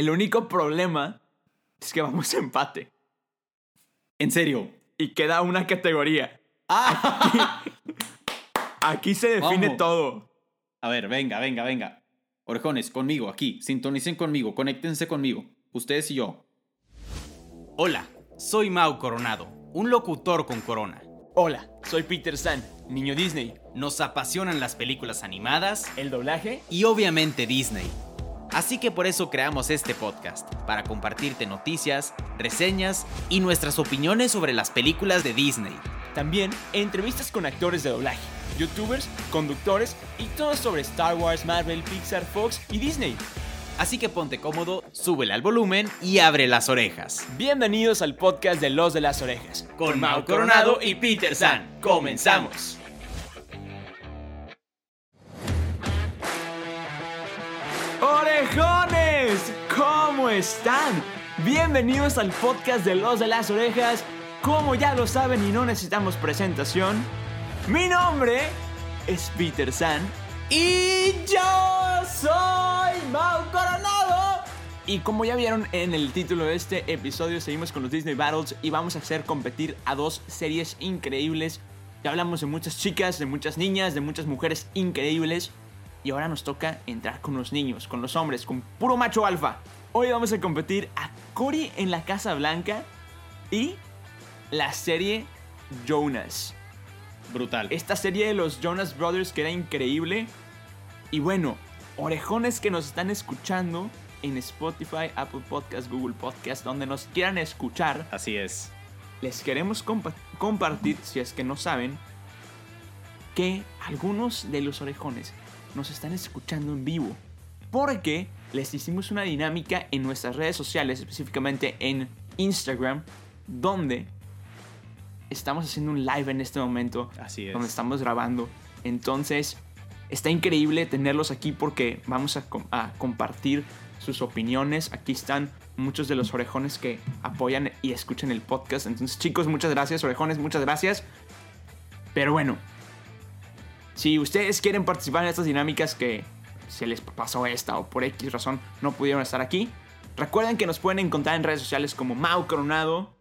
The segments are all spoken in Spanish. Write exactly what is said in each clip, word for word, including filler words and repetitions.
El único problema es que vamos a empate. En serio. Y queda una categoría. ¡Ah! Aquí, aquí se define vamos. Todo. A ver, venga, venga, venga. Orejones, conmigo, aquí. Sintonicen conmigo, conéctense conmigo. Ustedes y yo. Hola, soy Mau Coronado, un locutor con corona. Hola, soy Peter San, niño Disney. Nos apasionan las películas animadas, el doblaje y obviamente Disney. Así que por eso creamos este podcast, para compartirte noticias, reseñas y nuestras opiniones sobre las películas de Disney. También entrevistas con actores de doblaje, youtubers, conductores y todo sobre Star Wars, Marvel, Pixar, Fox y Disney. Así que ponte cómodo, súbele al volumen y abre las orejas. Bienvenidos al podcast de Los de las Orejas, con Mau Coronado y Peter San. ¡Comenzamos! ¡Orejones! ¿Cómo están? Bienvenidos al podcast de Los de las Orejas. Como ya lo saben y no necesitamos presentación, mi nombre es Peter San. Y yo soy Mau Coronado. Y como ya vieron en el título de este episodio, seguimos con los Disney Battles y vamos a hacer competir a dos series increíbles. Ya hablamos de muchas chicas, de muchas niñas, de muchas mujeres increíbles. Y ahora nos toca entrar con los niños, con los hombres, con puro macho alfa. Hoy vamos a competir a Cory en la Casa Blanca y la serie Jonas. Brutal. Esta serie de los Jonas Brothers que era increíble. Y bueno, orejones que nos están escuchando en Spotify, Apple Podcast, Google Podcast, donde nos quieran escuchar. Así es. Les queremos compa- compartir, si es que no saben, que algunos de los orejones nos están escuchando en vivo. Porque les hicimos una dinámica en nuestras redes sociales, específicamente en Instagram, donde estamos haciendo un live en este momento. Así es. Donde estamos grabando. Entonces, está increíble tenerlos aquí porque vamos a, com- a compartir sus opiniones. Aquí están muchos de los orejones que apoyan y escuchan el podcast. Entonces, chicos, muchas gracias. Orejones, muchas gracias. Pero bueno, si ustedes quieren participar en estas dinámicas que se les pasó esta o por X razón no pudieron estar aquí, recuerden que nos pueden encontrar en redes sociales como Mau Coronado,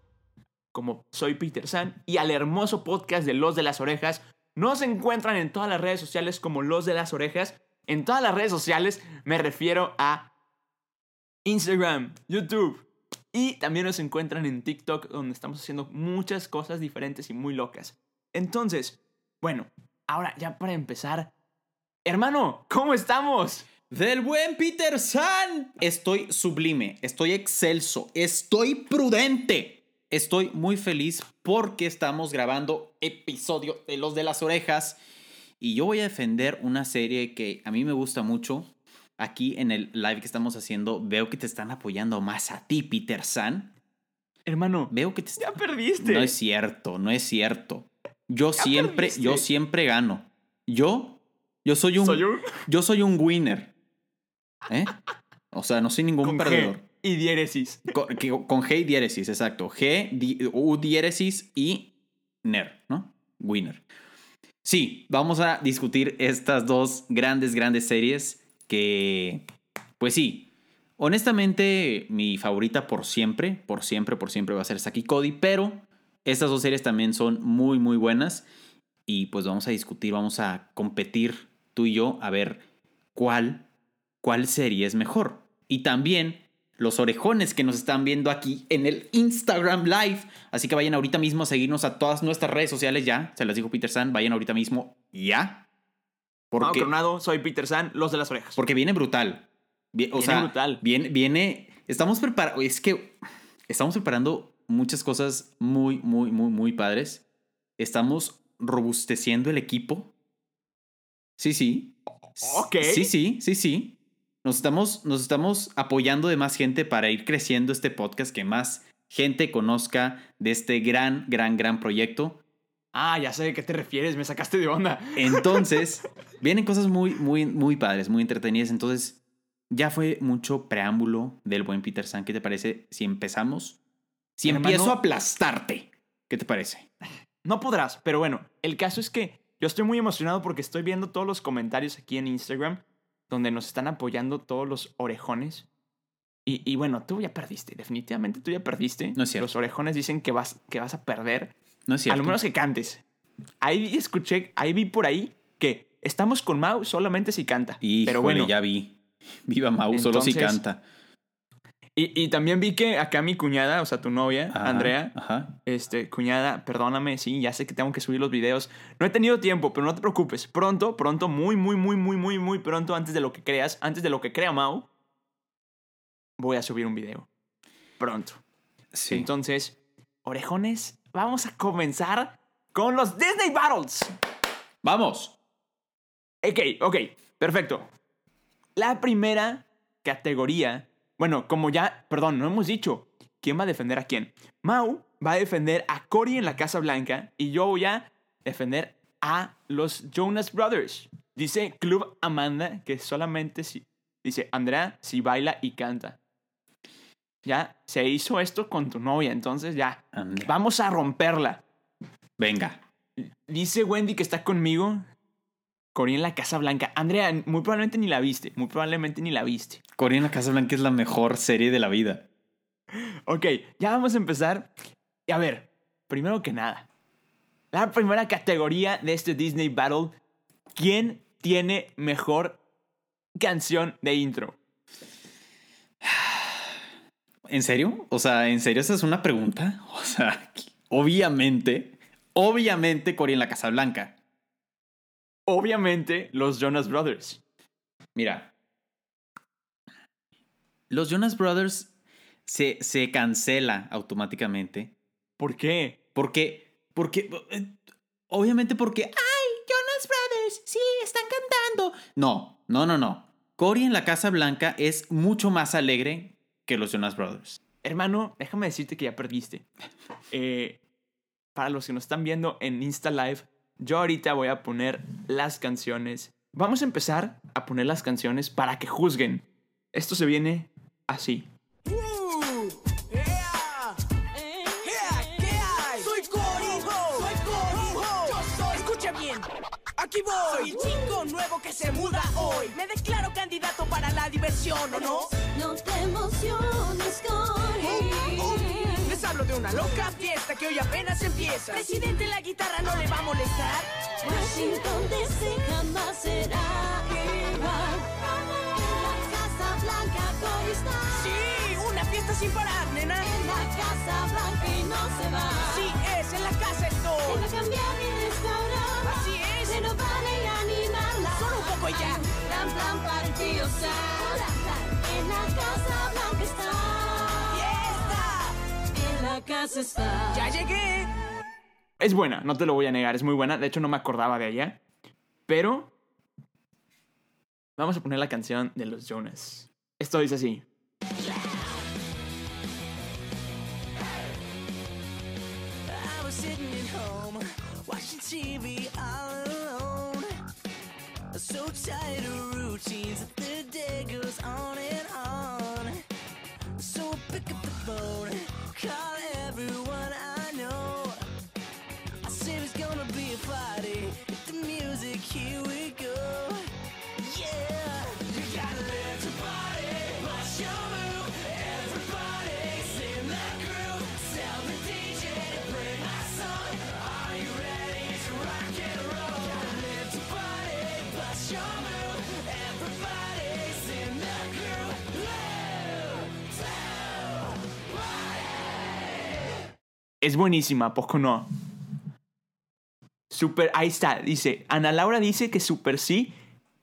como soy Peter San, y al hermoso podcast de Los de las Orejas. Nos encuentran en todas las redes sociales como Los de las Orejas. En todas las redes sociales me refiero a Instagram, YouTube, y también nos encuentran en TikTok, donde estamos haciendo muchas cosas diferentes y muy locas. Entonces, bueno, ahora, ya para empezar, hermano, ¿cómo estamos? ¡Del buen Peter San! Estoy sublime, estoy excelso, estoy prudente. Estoy muy feliz porque estamos grabando episodio de Los de las Orejas. Y yo voy a defender una serie que a mí me gusta mucho. Aquí en el live que estamos haciendo, veo que te están apoyando más a ti, Peter San. Hermano, veo que te está... ya perdiste. No es cierto, no es cierto. Yo siempre, perdiste? yo siempre gano. Yo, yo soy un, ¿Soy un? yo soy un winner. ¿Eh? O sea, no soy ningún con perdedor. G y diéresis. Con, que, con G y diéresis, exacto. G, di, U diéresis y ner, ¿no? Winner. Sí, vamos a discutir estas dos grandes, grandes series que, pues sí, honestamente mi favorita por siempre, por siempre, por siempre va a ser Zack y Cody, pero estas dos series también son muy, muy buenas. Y pues vamos a discutir, vamos a competir tú y yo a ver cuál, cuál serie es mejor. Y también los orejones que nos están viendo aquí en el Instagram Live. Así que vayan ahorita mismo a seguirnos a todas nuestras redes sociales ya. Se las dijo Peter San, vayan ahorita mismo ya. Mau Coronado, soy Peter San, Los de las Orejas. Porque viene brutal. Viene, o sea, brutal. Viene, viene, estamos preparados, es que estamos preparando muchas cosas muy, muy, muy, muy padres. Estamos robusteciendo el equipo. Sí, sí. Ok. Sí, sí, sí, sí. Nos estamos, nos estamos apoyando de más gente para ir creciendo este podcast, que más gente conozca de este gran, gran, gran proyecto. Ah, ya sé de qué te refieres. Me sacaste de onda. Entonces, vienen cosas muy, muy, muy padres, muy entretenidas. Entonces, ya fue mucho preámbulo del buen Peter San. ¿Qué te parece si empezamos? Si hermano, empiezo a aplastarte, ¿qué te parece? No podrás, pero bueno, el caso es que yo estoy muy emocionado porque estoy viendo todos los comentarios aquí en Instagram, donde nos están apoyando todos los orejones. Y, y bueno, tú ya perdiste, definitivamente tú ya perdiste. No es cierto. Los orejones dicen que vas, que vas a perder. No es cierto. A lo menos que cantes. Ahí escuché, ahí vi por ahí que estamos con Mau solamente si canta. Híjole, pero bueno, ya vi. Viva Mau, entonces, solo si canta. Y, y también vi que acá mi cuñada, o sea, tu novia, ajá, Andrea, ajá. Este, cuñada, perdóname, sí, ya sé que tengo que subir los videos. No he tenido tiempo, pero no te preocupes. Pronto, pronto, muy, muy, muy, muy, muy, muy pronto, antes de lo que creas, antes de lo que crea Mau, voy a subir un video. Pronto. Sí. Entonces, orejones, vamos a comenzar con los Disney Battles. ¡Vamos! Ok, ok, perfecto. La primera categoría... Bueno, como ya, perdón, no hemos dicho quién va a defender a quién. Mau va a defender a Cory en la Casa Blanca y yo voy a defender a los Jonas Brothers. Dice Club Amanda que solamente si... Dice Andrea si baila y canta. Ya, se hizo esto con tu novia, entonces ya. Andrea. Vamos a romperla. Venga. Dice Wendy que está conmigo. Cory en la Casa Blanca. Andrea, muy probablemente ni la viste. Muy probablemente ni la viste. Cory en la Casa Blanca es la mejor serie de la vida. Ok, ya vamos a empezar. Y a ver, primero que nada, la primera categoría de este Disney Battle, ¿quién tiene mejor canción de intro? ¿En serio? O sea, ¿en serio esa es una pregunta? O sea, obviamente, obviamente Cory en la Casa Blanca. Obviamente, los Jonas Brothers. Mira. Los Jonas Brothers se, se cancela automáticamente. ¿Por qué? Porque, porque, obviamente porque... ¡Ay, Jonas Brothers! ¡Sí, están cantando! No, no, no, no. Cory en la Casa Blanca es mucho más alegre que los Jonas Brothers. Hermano, déjame decirte que ya perdiste. Eh, para los que nos están viendo en Insta Live... Yo ahorita voy a poner las canciones. Vamos a empezar a poner las canciones para que juzguen. Esto se viene así. Soy Cory, soy Cory, yo soy. Escucha bien, aquí voy. Soy el chico nuevo que se muda hoy. Me declaro candidato para la diversión, ¿o no? No te emociones, Cory. Oh, oh. Hablo de una loca fiesta que hoy apenas empieza. Presidente, la guitarra no le va a molestar. Washington D C jamás será igual. En la Casa Blanca Cory está. Sí, una fiesta sin parar, nena. En la Casa Blanca y no se va. Sí, es, en la casa estoy. Se va a cambiar mi restaurante. Así es. Se nos van a ir a animarla. Solo un poco ya. Plan, plan, partido, sal. En la Casa Blanca está. La casa está. ¡Ya llegué! Es buena, no te lo voy a negar, es muy buena. De hecho, no me acordaba de ella. Pero vamos a poner la canción de los Jonas. Esto dice así. I was sitting at home, watching T V all alone. So tired of routines, the day goes on and on. So pick up the phone. Call everyone I know. I say it's gonna be a party. Hit the music, here we go. Yeah, you gotta live to party. Watch your move. Everybody, sing that groove. Tell the D J to play my song. Are you ready to rock and roll? You gotta live to party. Watch your move. Everybody, sing that groove. Es buenísima, ¿poco no? Super, ahí está, dice. Ana Laura dice que super sí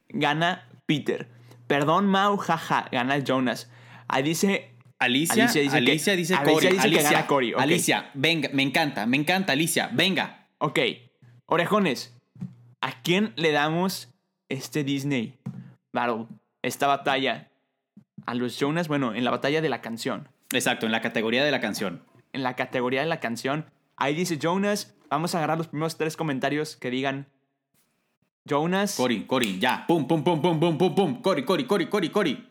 gana Peter. Perdón, Mau, jaja, gana Jonas. Ahí dice... Alicia, Alicia dice, Alicia que, dice Cory. Alicia dice Alicia, que gana Cory. Okay. Alicia, venga, me encanta, me encanta, Alicia, venga. Ok, orejones, ¿a quién le damos este Disney Battle? Esta batalla. A los Jonas, bueno, en la batalla de la canción. Exacto, en la categoría de la canción. En la categoría de la canción. Ahí dice Jonas. Vamos a agarrar los primeros tres comentarios que digan Jonas. Cory, Cory, ya. Pum, pum, pum, pum, pum, pum, pum. Cory, Cory, Cory, Cory, Cory.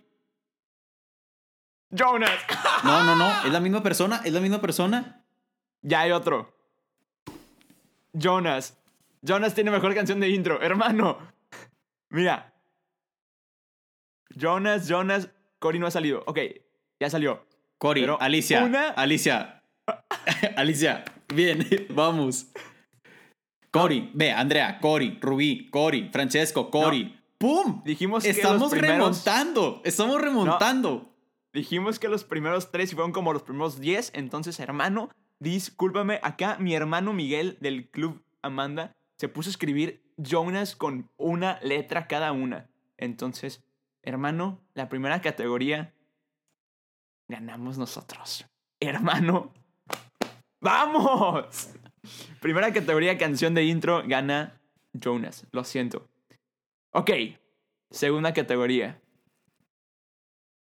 Jonas. No, no, no. Es la misma persona. Es la misma persona. Ya hay otro. Jonas. Jonas tiene mejor canción de intro. Hermano. Mira. Jonas, Jonas. Cory no ha salido. Ok. ya salió. Cory, pero Alicia, una... Alicia, Alicia, bien, vamos. Cory, ve, Andrea, Cory, Rubí, Cory, Francesco, Cory. No. ¡Pum! Dijimos que estamos los primeros... remontando, estamos remontando. No. Dijimos que los primeros tres fueron como los primeros diez, entonces, hermano, discúlpame, acá mi hermano Miguel del Club Amanda se puso a escribir Jonas con una letra cada una. Entonces, hermano, la primera categoría ganamos nosotros. Hermano, ¡vamos! Primera categoría, canción de intro, gana Jonas, lo siento. Ok, segunda categoría,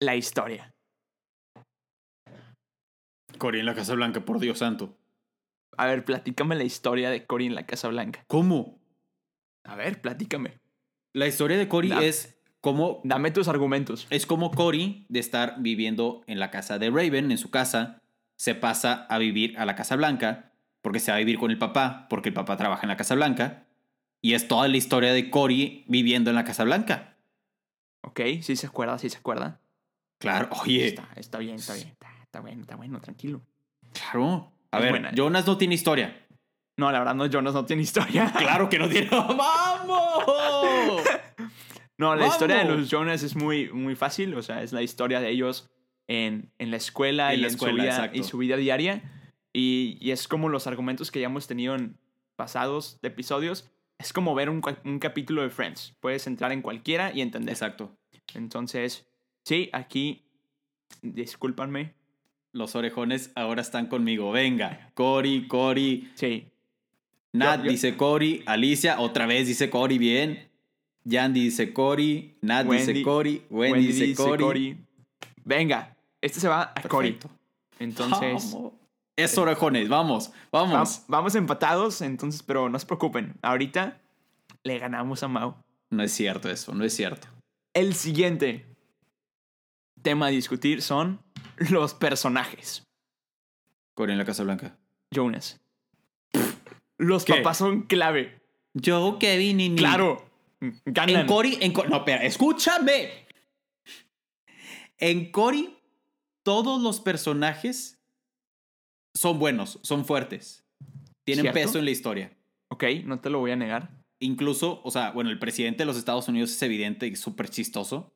la historia. Cory en la Casa Blanca, por Dios santo. A ver, platícame la historia de Cory en la Casa Blanca. ¿Cómo? A ver, platícame. La historia de Cory da, es como... Dame tus argumentos. Es como Cory, de estar viviendo en la casa de Raven, en su casa, se pasa a vivir a la Casa Blanca porque se va a vivir con el papá, porque el papá trabaja en la Casa Blanca. Y es toda la historia de Cory viviendo en la Casa Blanca. Ok, sí se acuerda, sí se acuerda. Claro, oye. Está, está bien, está bien. Está, está bueno, está bueno, tranquilo. Claro. A es ver, buena. Jonas no tiene historia. No, la verdad, no, Jonas no tiene historia. Claro que no tiene. ¡Vamos! No, la ¡Vamos! Historia de los Jonas es muy, muy fácil. O sea, es la historia de ellos en, en la escuela en y la escuela, en su vida, y su vida diaria. Y, y es como los argumentos que ya hemos tenido en pasados episodios. Es como ver un, un capítulo de Friends. Puedes entrar en cualquiera y entender. Exacto. Entonces, sí, aquí, discúlpanme. Los orejones ahora están conmigo. Venga, Cory, Cory. Sí. Nat yo, yo. dice Cory. Alicia otra vez dice Cory, bien. Yandy dice Cory. Nat Wendy, dice Cory. Wendy, Wendy dice, dice Cory. Cory. Venga, este se va a Cory. Entonces... Vamos. Es orejones, vamos, vamos. Vamos empatados, entonces, pero no se preocupen. Ahorita le ganamos a Mau. No es cierto eso, no es cierto. El siguiente tema a discutir son los personajes. Cory en la Casa Blanca. Jonas. Los ¿Qué? Papás son clave. Joe, Kevin y Nick. Claro. Ganan. En Cory, en Cory, no, espera, escúchame. En Cory, todos los personajes son buenos, son fuertes. Tienen ¿Cierto? Peso en la historia. Ok, no te lo voy a negar. Incluso, o sea, bueno, el presidente de los Estados Unidos es evidente y súper chistoso.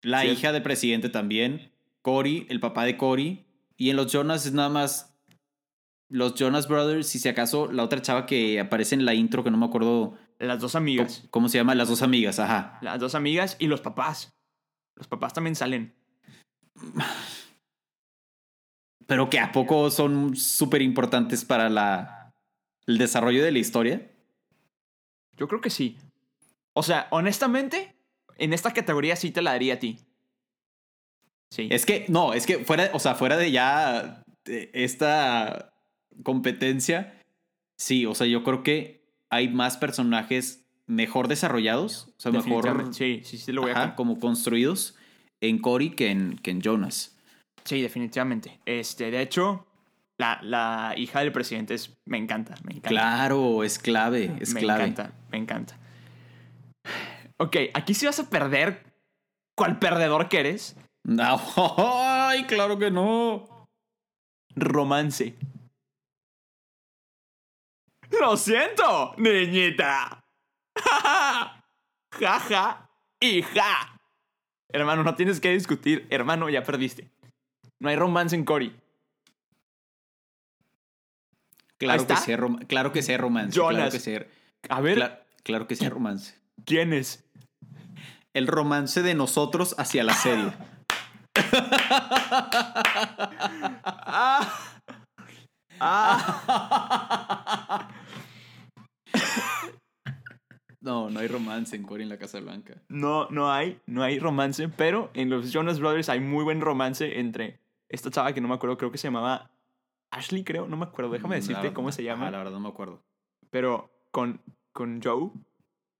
La sí, hija es... del presidente también. Cory, el papá de Cory. Y en los Jonas es nada más los Jonas Brothers. Y si acaso la otra chava que aparece en la intro, que no me acuerdo. Las dos amigas. ¿Cómo, cómo se llama? Las dos amigas, ajá. Las dos amigas y los papás. Los papás también salen. Pero que a poco son súper importantes para la, el desarrollo de la historia. Yo creo que sí. O sea, honestamente, en esta categoría sí te la daría a ti. Sí. Es que, no, es que fuera, o sea, fuera de ya de esta competencia, sí, o sea, yo creo que hay más personajes mejor desarrollados, o sea, mejor... Sí, sí, sí, lo voy ajá, a como construidos en Cory que en, que en Jonas. Sí, definitivamente. Este, de hecho, la, la hija del presidente es, me encanta, me encanta. Claro, es clave, es me clave. Me encanta, me encanta. Ok, aquí sí vas a perder. ¿Cuál perdedor que eres? No, ay, claro que no. Romance. Lo siento, niñita. Jaja, jaja, hija. Hermano, no tienes que discutir. Hermano, ya perdiste. No hay romance en Cory. Claro que sea romance. Claro que sea romance. Jonas. Claro que sea, a ver. Cl- claro que sea romance. ¿Quién es? El romance de nosotros hacia la serie. ah, ah. No, no hay romance en Cory en la Casa Blanca. No, no hay. No hay romance. Pero en los Jonas Brothers hay muy buen romance entre... Esta chava que no me acuerdo, creo que se llamaba Ashley, creo, no me acuerdo. Déjame decirte verdad, cómo se llama. Ah, la verdad no me acuerdo. Pero con, con Joe.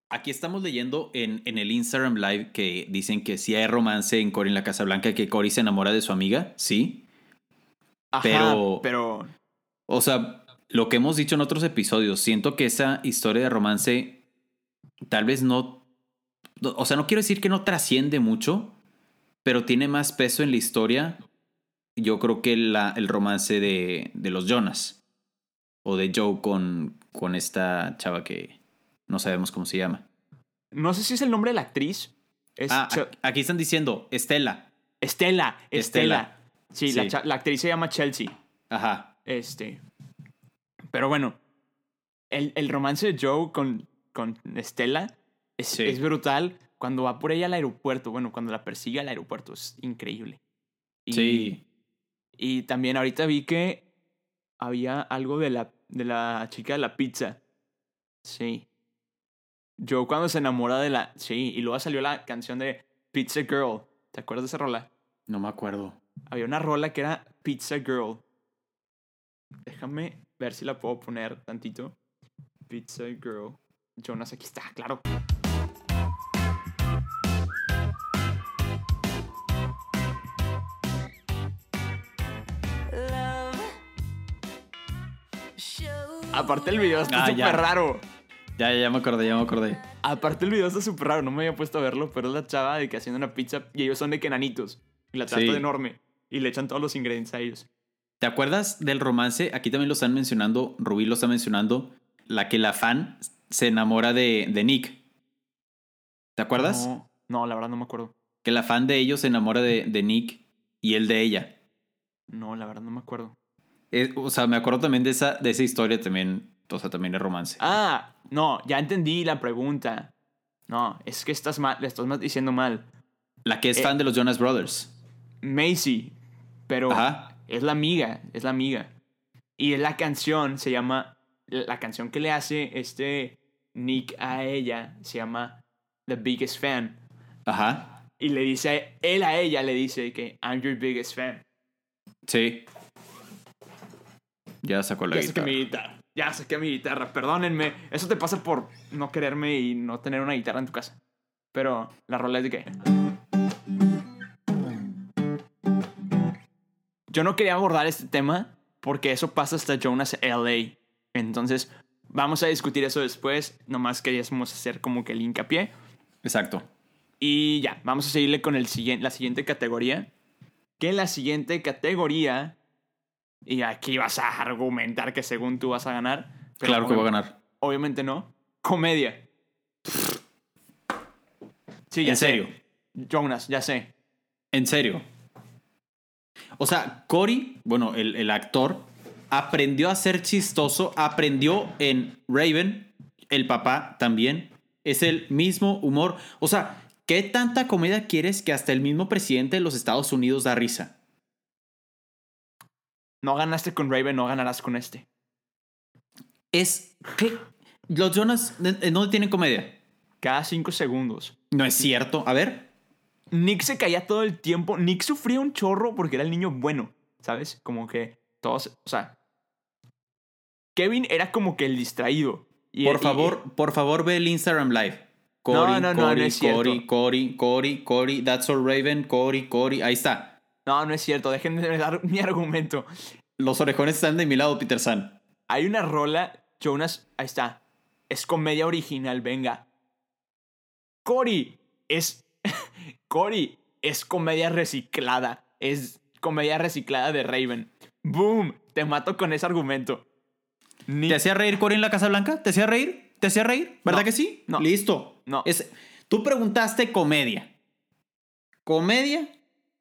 Aquí estamos leyendo en, en el Instagram Live que dicen que sí hay romance en Cory en la Casa Blanca, que Cory se enamora de su amiga, sí. Ajá, pero, pero... O sea, lo que hemos dicho en otros episodios, siento que esa historia de romance tal vez no... O sea, no quiero decir que no trasciende mucho, pero tiene más peso en la historia, yo creo que la, el romance de, de los Jonas o de Joe con, con esta chava que no sabemos cómo se llama. No sé si es el nombre de la actriz. Es ah, Ch- aquí están diciendo Estela. Estela, Estela. Estela. Sí, sí. La, cha- la actriz se llama Chelsea. Ajá. Este. Pero bueno, el, el romance de Joe con, con Estela es, sí. es brutal. Cuando va por ella al aeropuerto, bueno, cuando la persigue al aeropuerto, es increíble. Y, sí. Y también ahorita vi que había algo de la, de la chica de la pizza. Sí. Joe cuando se enamora de la... Sí, y luego salió la canción de Pizza Girl. ¿Te acuerdas de esa rola? No me acuerdo. Había una rola que era Pizza Girl. Déjame ver si la puedo poner tantito. Pizza Girl. Jonas, aquí está, claro. Aparte el video está ah, súper raro. Ya, ya me acordé, ya me acordé. Aparte el video está súper raro, no me había puesto a verlo, pero es la chava de que haciendo una pizza y ellos son de que enanitos. Y la chava sí. es enorme y le echan todos los ingredientes a ellos. ¿Te acuerdas del romance? Aquí también lo están mencionando, Rubí lo está mencionando, la que la fan se enamora de, de Nick. ¿Te acuerdas? No, no, la verdad no me acuerdo. Que la fan de ellos se enamora de, de Nick y él de ella. No, la verdad no me acuerdo. Es, o sea, me acuerdo también de esa, de esa historia también. O sea, también es romance. Ah, no, ya entendí la pregunta. No, es que estás mal, le estás diciendo mal. La que es eh, fan de los Jonas Brothers. Macy, pero Ajá. es la amiga, es la amiga. Y la canción se llama, la canción que le hace este Nick a ella se llama The Biggest Fan. Ajá. Y le dice, él a ella le dice que I'm your biggest fan. Sí. Ya sacó la ya guitarra. Mi guitarra. Ya saqué mi guitarra, perdónenme. Eso te pasa por no quererme y no tener una guitarra en tu casa. Pero la rola es de que... Yo no quería abordar este tema porque eso pasa hasta Jonas L A. Entonces, vamos a discutir eso después. Nomás queríamos hacer como que el hincapié. Exacto. Y ya, vamos a seguirle con el siguiente, la siguiente categoría. Que la siguiente categoría... Y aquí vas a argumentar que según tú vas a ganar. Claro que voy a ganar. Obviamente no. Comedia. Sí, ya en sé. serio. Jonas, ya sé. En serio. O sea, Cory, bueno, el, el actor, aprendió a ser chistoso. Aprendió en Raven, el papá también. Es el mismo humor. O sea, ¿qué tanta comedia quieres que hasta el mismo presidente de los Estados Unidos da risa? No ganaste con Raven, no ganarás con este. Es que los Jonas, ¿en dónde tienen comedia? Cada cinco segundos. No es cierto. A ver. Nick se caía todo el tiempo. Nick sufría un chorro porque era el niño bueno, ¿sabes? Como que todos, o sea... Kevin era como que el distraído. Y por, el, favor, y, por favor, ve el Instagram Live. Cory, no, no, Cory, no, no Cory, Cory, Cory, Cory, that's all Raven, Cory, Cory. Ahí está. No, no es cierto. Déjenme dar mi argumento. Los orejones están de mi lado, Peter San. Hay una rola, Jonas... Ahí está. Es comedia original, venga. Cory es... Cory es comedia reciclada. Es comedia reciclada de Raven. ¡Boom! Te mato con ese argumento. Ni... ¿Te hacía reír Cory en la Casa Blanca? ¿Te hacía reír? ¿Te hacía reír? ¿Verdad no, que sí? No. Listo. No. Es... Tú preguntaste comedia. Comedia...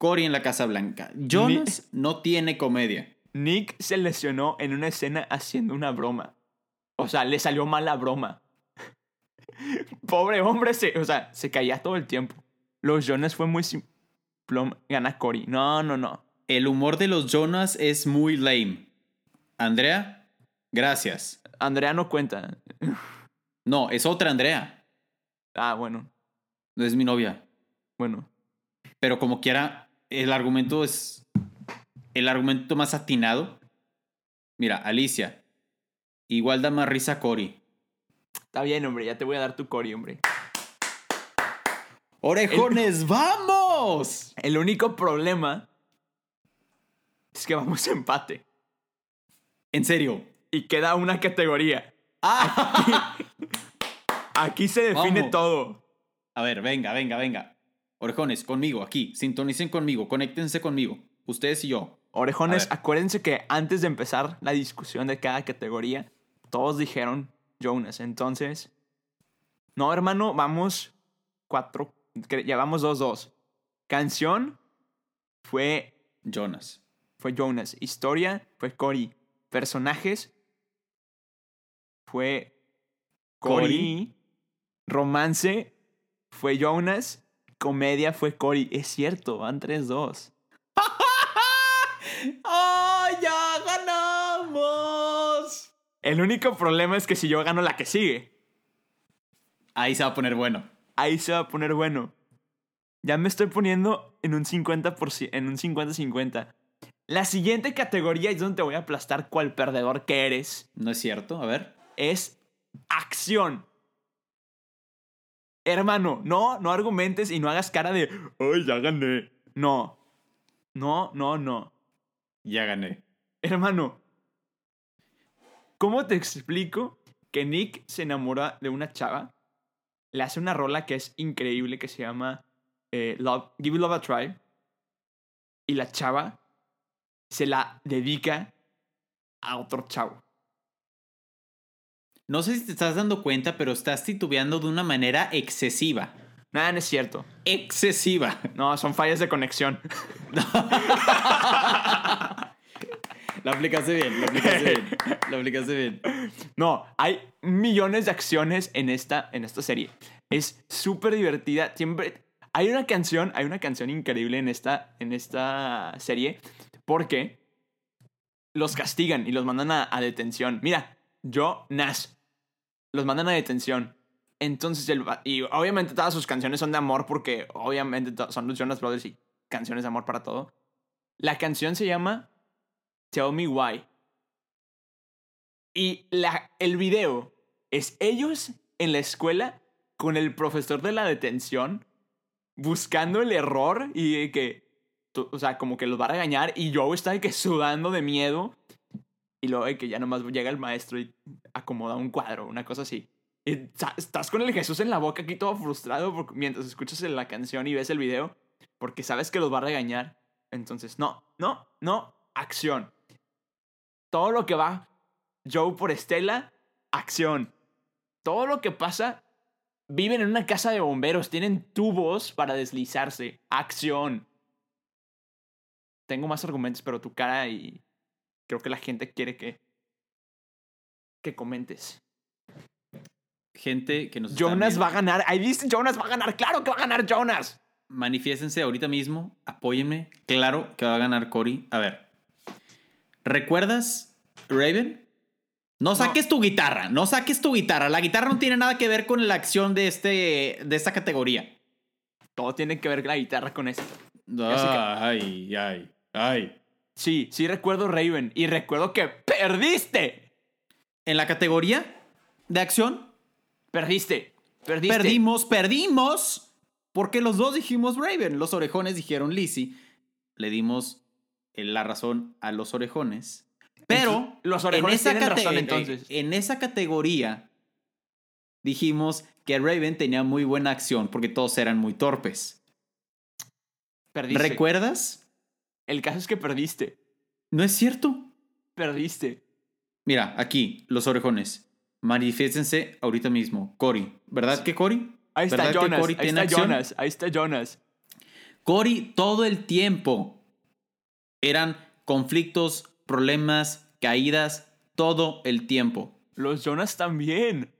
Cory en la Casa Blanca. Jonas Nick, no tiene comedia. Nick se lesionó en una escena haciendo una broma. O sea, le salió mal la broma. Pobre hombre, se, o sea, se caía todo el tiempo. Los Jonas fue muy simplón. Gana Cory. No, no, no. El humor de los Jonas es muy lame. Andrea, gracias. Andrea no cuenta. No, es otra Andrea. Ah, bueno. No es mi novia. Bueno. Pero como quiera... El argumento es el argumento más atinado. Mira, Alicia. Igual da más risa Cory. Está bien, hombre. Ya te voy a dar tu Cory, hombre. ¡Orejones, el, vamos! El único problema es que vamos a empate. ¿En serio? Y queda una categoría. ¡Ah! Aquí, aquí se define vamos. todo. A ver, venga, venga, venga. Orejones, conmigo, aquí. Sintonicen conmigo, conéctense conmigo. Ustedes y yo. Orejones, acuérdense que antes de empezar la discusión de cada categoría, todos dijeron Jonas. Entonces, no, hermano, vamos cuatro. Llevamos dos, dos. Canción fue Jonas. Fue Jonas. Historia fue Cory. Personajes fue Cory. Romance fue Jonas. Comedia fue Cory. Es cierto, van tres dos. ¡Oh, ya ganamos! El único problema es que si yo gano la que sigue, ahí se va a poner bueno. Ahí se va a poner bueno. Ya me estoy poniendo en un cincuenta por ciento, en un cincuenta cincuenta. La siguiente categoría es donde te voy a aplastar cual perdedor que eres. No es cierto, a ver. Es acción. Hermano, no, no argumentes y no hagas cara de ¡ay, ya gané! No. No, no, no. Ya gané. Hermano, ¿cómo te explico que Nick se enamora de una chava? Le hace una rola que es increíble que se llama eh, Love, Give Love a Try. Y la chava se la dedica a otro chavo. No sé si te estás dando cuenta, pero estás titubeando de una manera excesiva. Nada, no es cierto. Excesiva. No, son fallas de conexión. La aplicaste bien, la aplicaste bien, la aplicaste bien. No, hay millones de acciones en esta, en esta serie. Es súper divertida. Siempre hay una canción, hay una canción increíble en esta, en esta serie porque los castigan y los mandan a, a detención. Mira, Jonas, los mandan a detención. Entonces, el, y obviamente todas sus canciones son de amor porque obviamente to- son los Jonas Brothers y canciones de amor para todo. La canción se llama Tell Me Why. Y la, el video es ellos en la escuela con el profesor de la detención buscando el error y que, o sea, como que los va a regañar y Joe está de que sudando de miedo y luego de que ya nomás llega el maestro y acomoda un cuadro, una cosa así. Estás con el Jesús en la boca aquí todo frustrado mientras escuchas la canción y ves el video porque sabes que los va a regañar. Entonces, no, no, no, acción. Todo lo que va Joe por Estela, acción. Todo lo que pasa, viven en una casa de bomberos, tienen tubos para deslizarse, acción. Tengo más argumentos, pero tu cara y creo que la gente quiere que, que comentes. Gente que nos Jonas está va a ganar. Ahí dice Jonas va a ganar. ¡Claro que va a ganar Jonas! Manifiéstense ahorita mismo. Apóyenme. Claro que va a ganar Cory. A ver. ¿Recuerdas Raven? No, no saques tu guitarra. No saques tu guitarra. La guitarra no tiene nada que ver con la acción de, este, de esta categoría. Todo tiene que ver la guitarra con esto. Ah, ay, ay, ay. Sí, sí recuerdo Raven. Y recuerdo que perdiste. En la categoría de acción... Perdiste, perdiste. Perdimos, perdimos. Porque los dos dijimos Raven. Los orejones dijeron Lizzie. Le dimos la razón a los orejones. Pero los orejones en esa tienen cate- razón entonces. En esa categoría dijimos que Raven tenía muy buena acción porque todos eran muy torpes. Perdiste. ¿Recuerdas? El caso es que perdiste. ¿No es cierto? Perdiste. Mira, aquí, los orejones. Manifiéstense ahorita mismo. Cory, ¿verdad que Cory? Ahí está Jonas, ahí está acción? Jonas, ahí está Jonas. Cory todo el tiempo eran conflictos, problemas, caídas, todo el tiempo. Los Jonas también.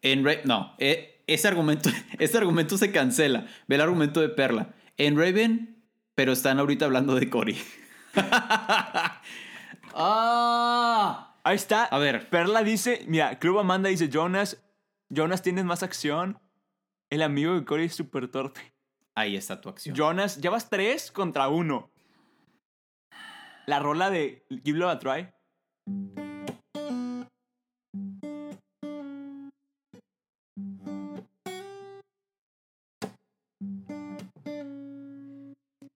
En Ra- no, eh, ese argumento, ese argumento se cancela. Ve el argumento de Perla. En Raven, pero están ahorita hablando de Cory. ¡Ah! Ahí está. A ver. Perla dice, mira, Club Amanda dice, Jonas, Jonas tienes más acción. El amigo de Cory es súper torpe. Ahí está tu acción. Jonas, llevas tres contra uno. La rola de Give Love a Try.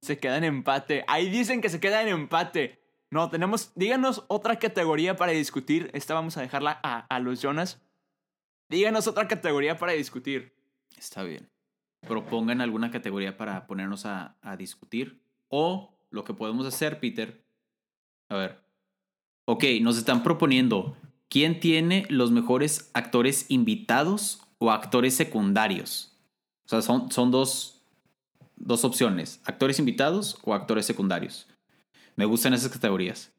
Se queda en empate. Ahí dicen que se queda en empate. No, tenemos... Díganos otra categoría para discutir. Esta vamos a dejarla a, a los Jonas. Díganos otra categoría para discutir. Está bien. propongan alguna categoría para ponernos a, a discutir. O lo que podemos hacer, Peter. A ver. Ok, nos están proponiendo quién tiene los mejores actores invitados o actores secundarios. O sea, son, son dos, dos opciones. Actores invitados o actores secundarios. Me gustan esas categorías.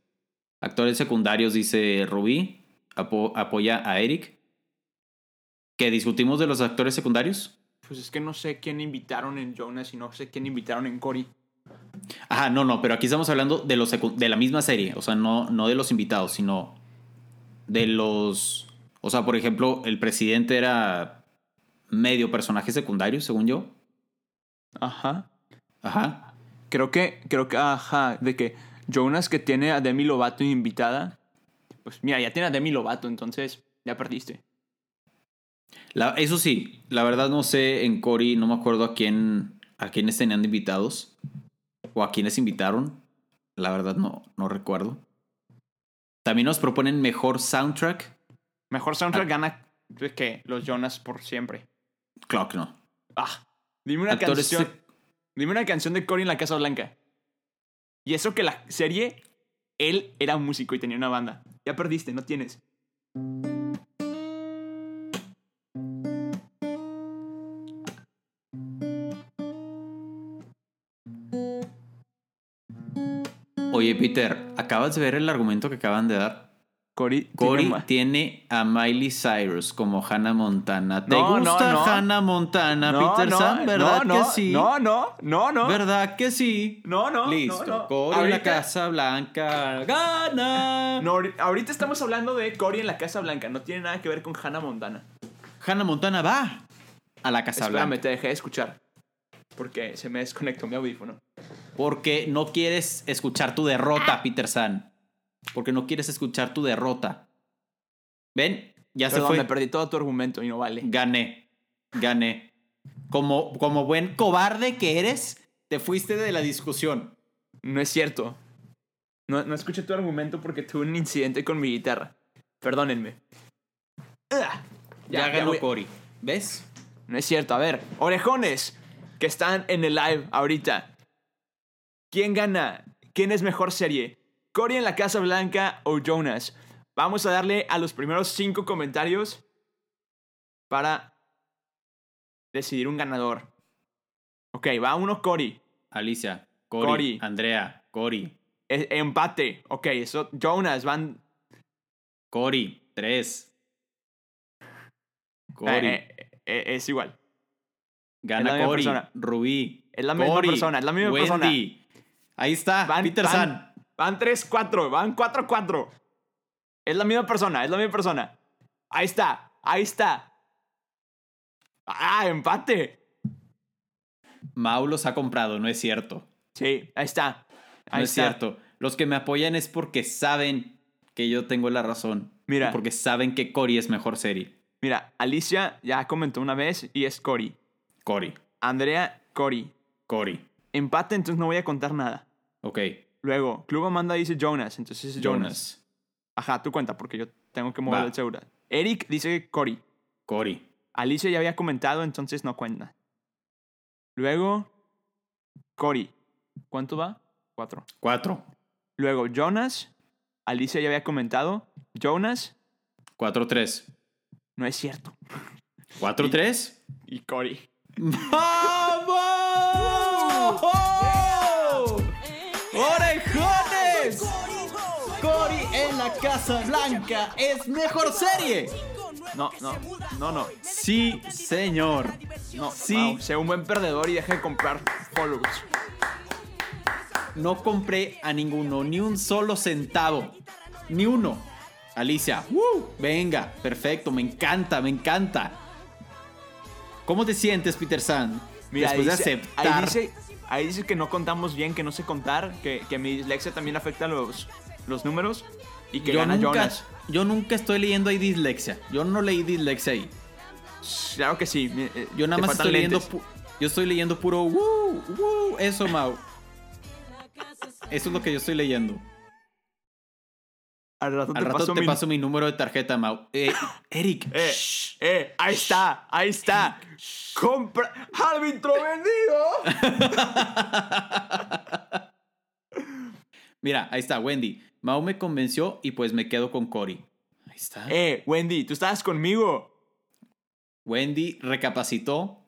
Actores secundarios, dice Rubí. Apo- apoya a Eric. ¿Qué discutimos de los actores secundarios? Pues es que no sé quién invitaron en Jonas y no sé quién invitaron en Cory. Ajá, no, no, pero aquí estamos hablando de, los secu- de la misma serie. O sea, no, no de los invitados, sino de los... O sea, por ejemplo, el presidente era medio personaje secundario, según yo. Ajá. Ajá. Creo que, creo que, ajá, de que Jonas, que tiene a Demi Lovato invitada... Pues mira, ya tiene a Demi Lovato, entonces ya perdiste. La, eso sí, la verdad no sé en Cory, no me acuerdo a quién a quiénes tenían de invitados o a quiénes invitaron. La verdad no, no recuerdo. También nos proponen mejor soundtrack. Mejor soundtrack a- gana que los Jonas por siempre. Claro que no. Ah, dime una Actores canción. Se- dime una canción de Cory en la Casa Blanca. Y eso que la serie, él era un músico y tenía una banda. Ya perdiste, no tienes. Oye, Peter, ¿acabas de ver el argumento que acaban de dar? Cory, Cory tiene, tiene a Miley Cyrus como Hannah Montana. ¿Te no, gusta no, no. Hannah Montana, no, Peter no, San? ¿Verdad no, no, que sí? No, no, no, no. ¿Verdad que sí? No, no. Listo. No, no. Cory en la Casa Blanca. ¡Gana! No, ahorita estamos hablando de Cory en la Casa Blanca. No tiene nada que ver con Hannah Montana. Hannah Montana va a la Casa Espérame, Blanca. Te dejé de escuchar. Porque se me desconectó mi audífono. Porque no quieres escuchar tu derrota, Peter San. Porque no quieres escuchar tu derrota. ¿Ven? Ya Perdón, se fue. Me perdí todo tu argumento y no vale. Gané. Gané. Como, como buen cobarde que eres, te fuiste de la discusión. No es cierto. No, no escuché tu argumento porque tuve un incidente con mi guitarra. Perdónenme. Ya, ya ganó Cory. ¿Ves? No es cierto. A ver, orejones que están en el live ahorita. ¿Quién gana? ¿Quién es mejor serie? ¿Cory en la Casa Blanca o Jonas? Vamos a darle a los primeros cinco comentarios para decidir un ganador. Ok, va uno Cory. Alicia, Cory, Cory. Andrea, Cory. E- empate. Ok, eso. Jonas, van... Cory, tres. Cory. Eh, eh, es igual. Gana Cory, Rubí. Es la misma Cory, persona, es la misma Wendy. persona. Ahí está, van, Peter van, San. Van tres cuatro, van cuatro cuatro. Es la misma persona, es la misma persona. Ahí está, ahí está. ¡Ah, empate! Mau los ha comprado, no es cierto. Sí, ahí está. Ahí no está. Es cierto. Los que me apoyan es porque saben que yo tengo la razón. Mira. Porque saben que Cory es mejor serie. Mira, Alicia ya comentó una vez y es Cory. Cory. Andrea, Cory. Cory. Empate, entonces no voy a contar nada. Ok. Luego, Club Amanda dice Jonas, entonces es Jonas. Jonas. Ajá, tú cuenta, porque yo tengo que mover el seguro. Eric dice Cory. Cory. Alicia ya había comentado, entonces no cuenta. Luego, Cory. ¿Cuánto va? Cuatro. Cuatro. Luego, Jonas. Alicia ya había comentado. Jonas. Cuatro, tres. No es cierto. Cuatro, y, tres. Y Cory. ¡Vamos! ¡Orejones! Cory en la Casa Blanca es mejor serie. No, no, no, no. Sí, señor. No, sí. Wow, sé un buen perdedor y deja de comprar followers. No compré a ninguno, ni un solo centavo. Ni uno. Alicia, ¡woo! Venga, perfecto, me encanta, me encanta. ¿Cómo te sientes, Peter San? Mira, después dice, de aceptar... Ahí dice que no contamos bien, que no sé contar, que, que mi dislexia también afecta los, los números y que yo gana nunca, Jonas. Yo nunca estoy leyendo ahí dislexia. Yo no leí dislexia ahí. Claro que sí. Eh, yo nada más estoy leyendo, pu- yo estoy leyendo puro woo, woo, eso, Mau. Eso es lo que yo estoy leyendo. Al rato, Al te, rato paso te paso mi... mi número de tarjeta, Mau. Eh, Eric. Eh, shh. eh, ahí está, ahí está. Eric. Compra. ¡Árbitro vendido! Mira, ahí está, Wendy. Mau me convenció y pues me quedo con Cory. Ahí está. Eh, Wendy, tú estabas conmigo. Wendy recapacitó.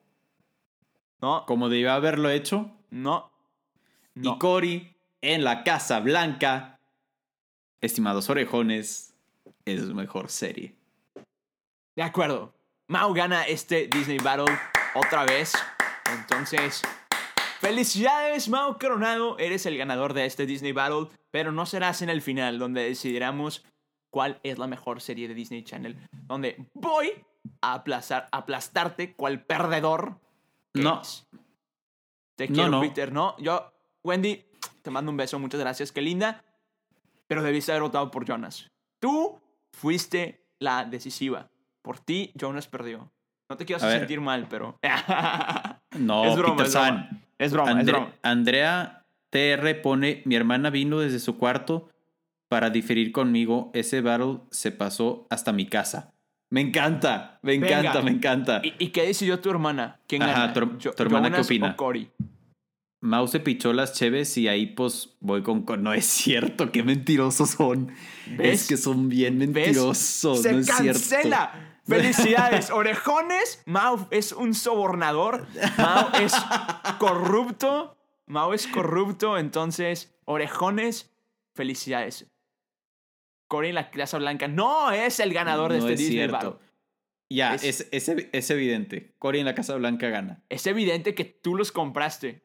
No. Como debió haberlo hecho. No. no. Y Cory en la Casa Blanca. Estimados orejones, es su mejor serie. De acuerdo. Mau gana este Disney Battle otra vez. Entonces, felicidades, Mau Coronado. Eres el ganador de este Disney Battle, pero no serás en el final, donde decidiremos cuál es la mejor serie de Disney Channel. Donde voy a aplastar, aplastarte cual perdedor. No. Es. Te quiero, no, no. Peter. No, yo, Wendy, te mando un beso. Muchas gracias. Qué linda. Pero debiste haber votado por Jonas. Tú fuiste la decisiva. Por ti, Jonas perdió. No te quiero hacer sentir mal, pero... No, es broma, Peter San. Es broma, Andre- es broma. Andrea T R pone... Mi hermana vino desde su cuarto para diferir conmigo. Ese battle se pasó hasta mi casa. Me encanta, me Venga. encanta, me encanta. ¿Y, y qué decidió tu hermana? ¿Quién Ajá, gana? Tu, jo- tu hermana, ¿qué opina? ¿Jonas o Cory? Mau se pichó las cheves y ahí pues voy con... No es cierto, qué mentirosos son. ¿Ves? Es que son bien mentirosos. ¿Ves? Se no es cancela. Cierto. Felicidades, orejones. Mau es un sobornador. Mau es corrupto. Mau es corrupto. Entonces, orejones, felicidades. Cory en la Casa Blanca no es el ganador no de este es Disney Battle. Ya, es, es, es, es evidente. Cory en la Casa Blanca gana. Es evidente que tú los compraste.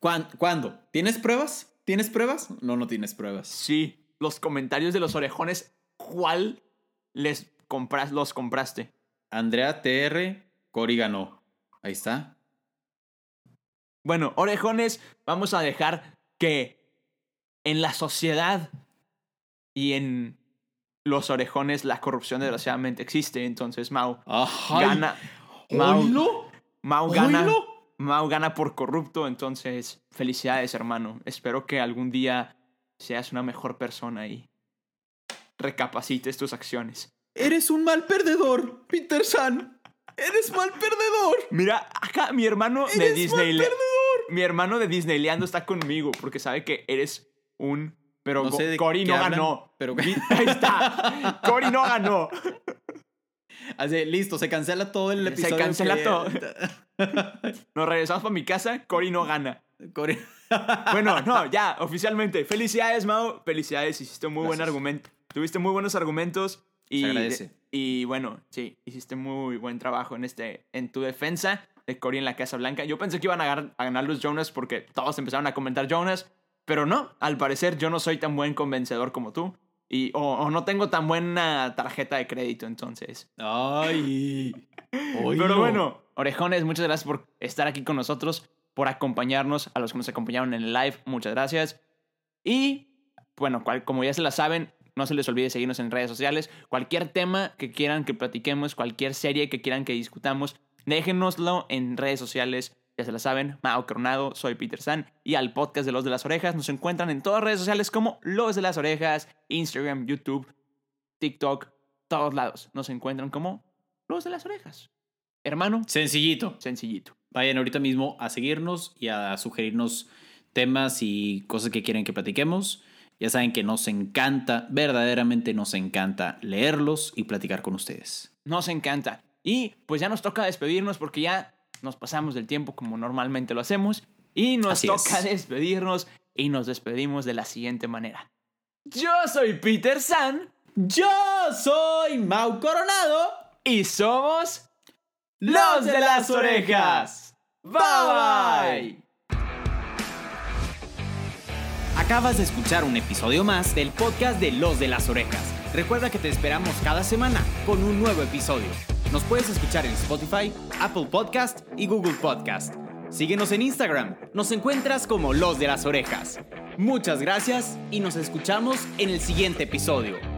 ¿Cuándo? ¿Tienes pruebas? ¿Tienes pruebas? No, no tienes pruebas. Sí, los comentarios de los orejones, ¿cuál les compras, los compraste? Andrea T R, Cory ganó. Ahí está. Bueno, orejones, vamos a dejar que en la sociedad y en los orejones la corrupción desgraciadamente existe. Entonces, Mau Ajá. gana. Mau, Oilo. Mau gana. Oilo. Mau gana por corrupto, entonces felicidades, hermano. Espero que algún día seas una mejor persona y recapacites tus acciones. Eres un mal perdedor, Peter San. Eres mal perdedor. Mira, acá mi hermano eres de Disney. Mal perdedor. Mi hermano de Disneyleando está conmigo porque sabe que eres un. Pero no sé Cory no hablan, ganó. Pero... Ahí está. Cory no ganó. Así, listo, se cancela todo el episodio. Se cancela que... todo. Nos regresamos para mi casa. Cory no gana. Cory... Bueno, no, ya, oficialmente. Felicidades, Mau. Felicidades, hiciste un muy Gracias. buen argumento. Tuviste muy buenos argumentos. Y, se agradece. Y bueno, sí, hiciste muy buen trabajo en, este, en tu defensa de Cory en la Casa Blanca. Yo pensé que iban a ganar, a ganar los Jonas porque todos empezaron a comentar Jonas. Pero no, al parecer yo no soy tan buen convencedor como tú. Y, o, o no tengo tan buena tarjeta de crédito, entonces. ¡Ay! Oído. Pero bueno, orejones, muchas gracias por estar aquí con nosotros, por acompañarnos, a los que nos acompañaron en el live, muchas gracias. Y, bueno, cual, como ya se la saben, no se les olvide seguirnos en redes sociales. Cualquier tema que quieran que platiquemos, cualquier serie que quieran que discutamos, déjenoslo en redes sociales. Ya se la saben, Mau Coronado, soy Peter San y al podcast de Los de las Orejas nos encuentran en todas las redes sociales como Los de las Orejas, Instagram, YouTube, TikTok, todos lados. Nos encuentran como Los de las Orejas. Hermano. Sencillito. Sencillito. Vayan ahorita mismo a seguirnos y a sugerirnos temas y cosas que quieren que platiquemos. Ya saben que nos encanta, verdaderamente nos encanta leerlos y platicar con ustedes. Nos encanta. Y pues ya nos toca despedirnos porque ya... Nos pasamos del tiempo como normalmente lo hacemos y nos Así toca es. despedirnos y nos despedimos de la siguiente manera. Yo soy Peter San. Yo soy Mau Coronado. Y somos Los de las Orejas. Bye bye. Acabas de escuchar un episodio más del podcast de Los de las Orejas. Recuerda que te esperamos cada semana con un nuevo episodio. Nos puedes escuchar en Spotify, Apple Podcast y Google Podcast. Síguenos en Instagram. Nos encuentras como Los de las Orejas. Muchas gracias y nos escuchamos en el siguiente episodio.